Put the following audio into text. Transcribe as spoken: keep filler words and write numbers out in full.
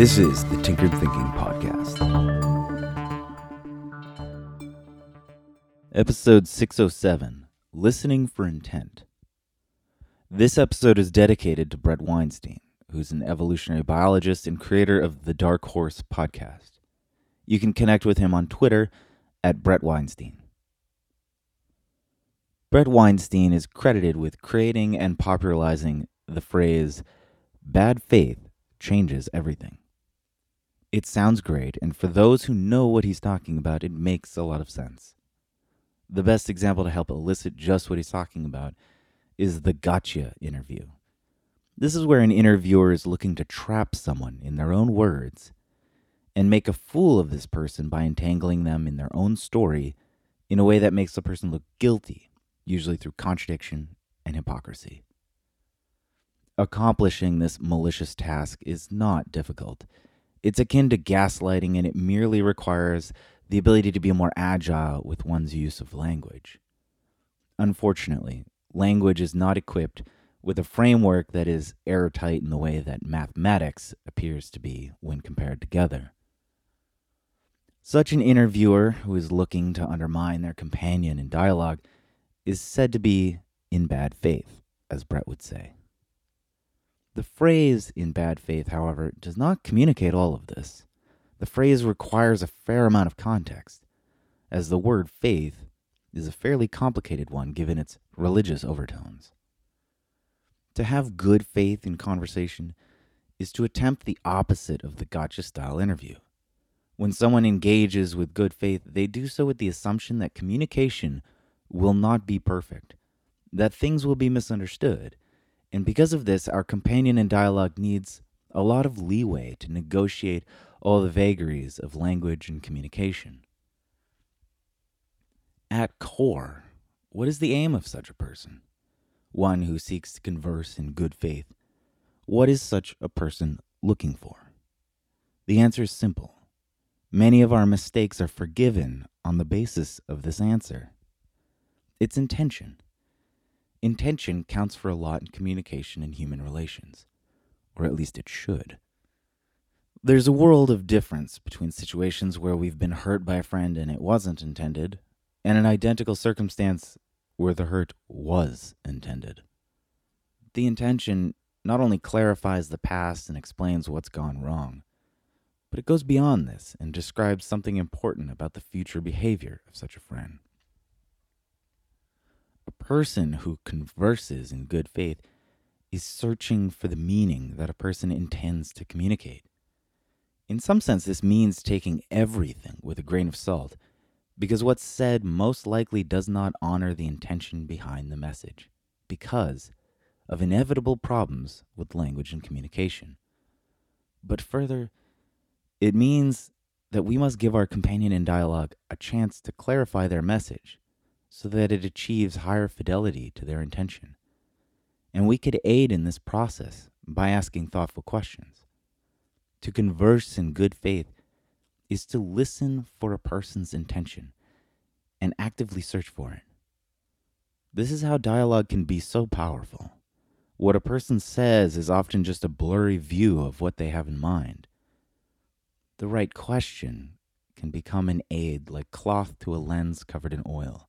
This is the Tinkered Thinking Podcast. Episode six oh seven, Listening for Intent. This episode is dedicated to Brett Weinstein, who's an evolutionary biologist and creator of the Dark Horse Podcast. You can connect with him on Twitter at Brett Weinstein. Brett Weinstein is credited with creating and popularizing the phrase, "Bad faith changes everything." It sounds great, and for those who know what he's talking about, it makes a lot of sense. The best example to help elicit just what he's talking about is the gotcha interview. This is where an interviewer is looking to trap someone in their own words and make a fool of this person by entangling them in their own story in a way that makes the person look guilty, usually through contradiction and hypocrisy. Accomplishing this malicious task is not difficult. It's akin to gaslighting, and it merely requires the ability to be more agile with one's use of language. Unfortunately, language is not equipped with a framework that is airtight in the way that mathematics appears to be when compared together. Such an interviewer who is looking to undermine their companion in dialogue is said to be in bad faith, as Brett would say. The phrase "in bad faith," however, does not communicate all of this. The phrase requires a fair amount of context, as the word faith is a fairly complicated one given its religious overtones. To have good faith in conversation is to attempt the opposite of the gotcha-style interview. When someone engages with good faith, they do so with the assumption that communication will not be perfect, that things will be misunderstood, and because of this, our companion in dialogue needs a lot of leeway to negotiate all the vagaries of language and communication. At core, what is the aim of such a person? One who seeks to converse in good faith. What is such a person looking for? The answer is simple. Many of our mistakes are forgiven on the basis of this answer. It's intention. Intention counts for a lot in communication and human relations, or at least it should. There's a world of difference between situations where we've been hurt by a friend and it wasn't intended, and an identical circumstance where the hurt was intended. The intention not only clarifies the past and explains what's gone wrong, but it goes beyond this and describes something important about the future behavior of such a friend. A person who converses in good faith is searching for the meaning that a person intends to communicate. In some sense, this means taking everything with a grain of salt, because what's said most likely does not honor the intention behind the message, because of inevitable problems with language and communication. But further, it means that we must give our companion in dialogue a chance to clarify their message, so that it achieves higher fidelity to their intention. And we could aid in this process by asking thoughtful questions. To converse in good faith is to listen for a person's intention and actively search for it. This is how dialogue can be so powerful. What a person says is often just a blurry view of what they have in mind. The right question can become an aid like cloth to a lens covered in oil.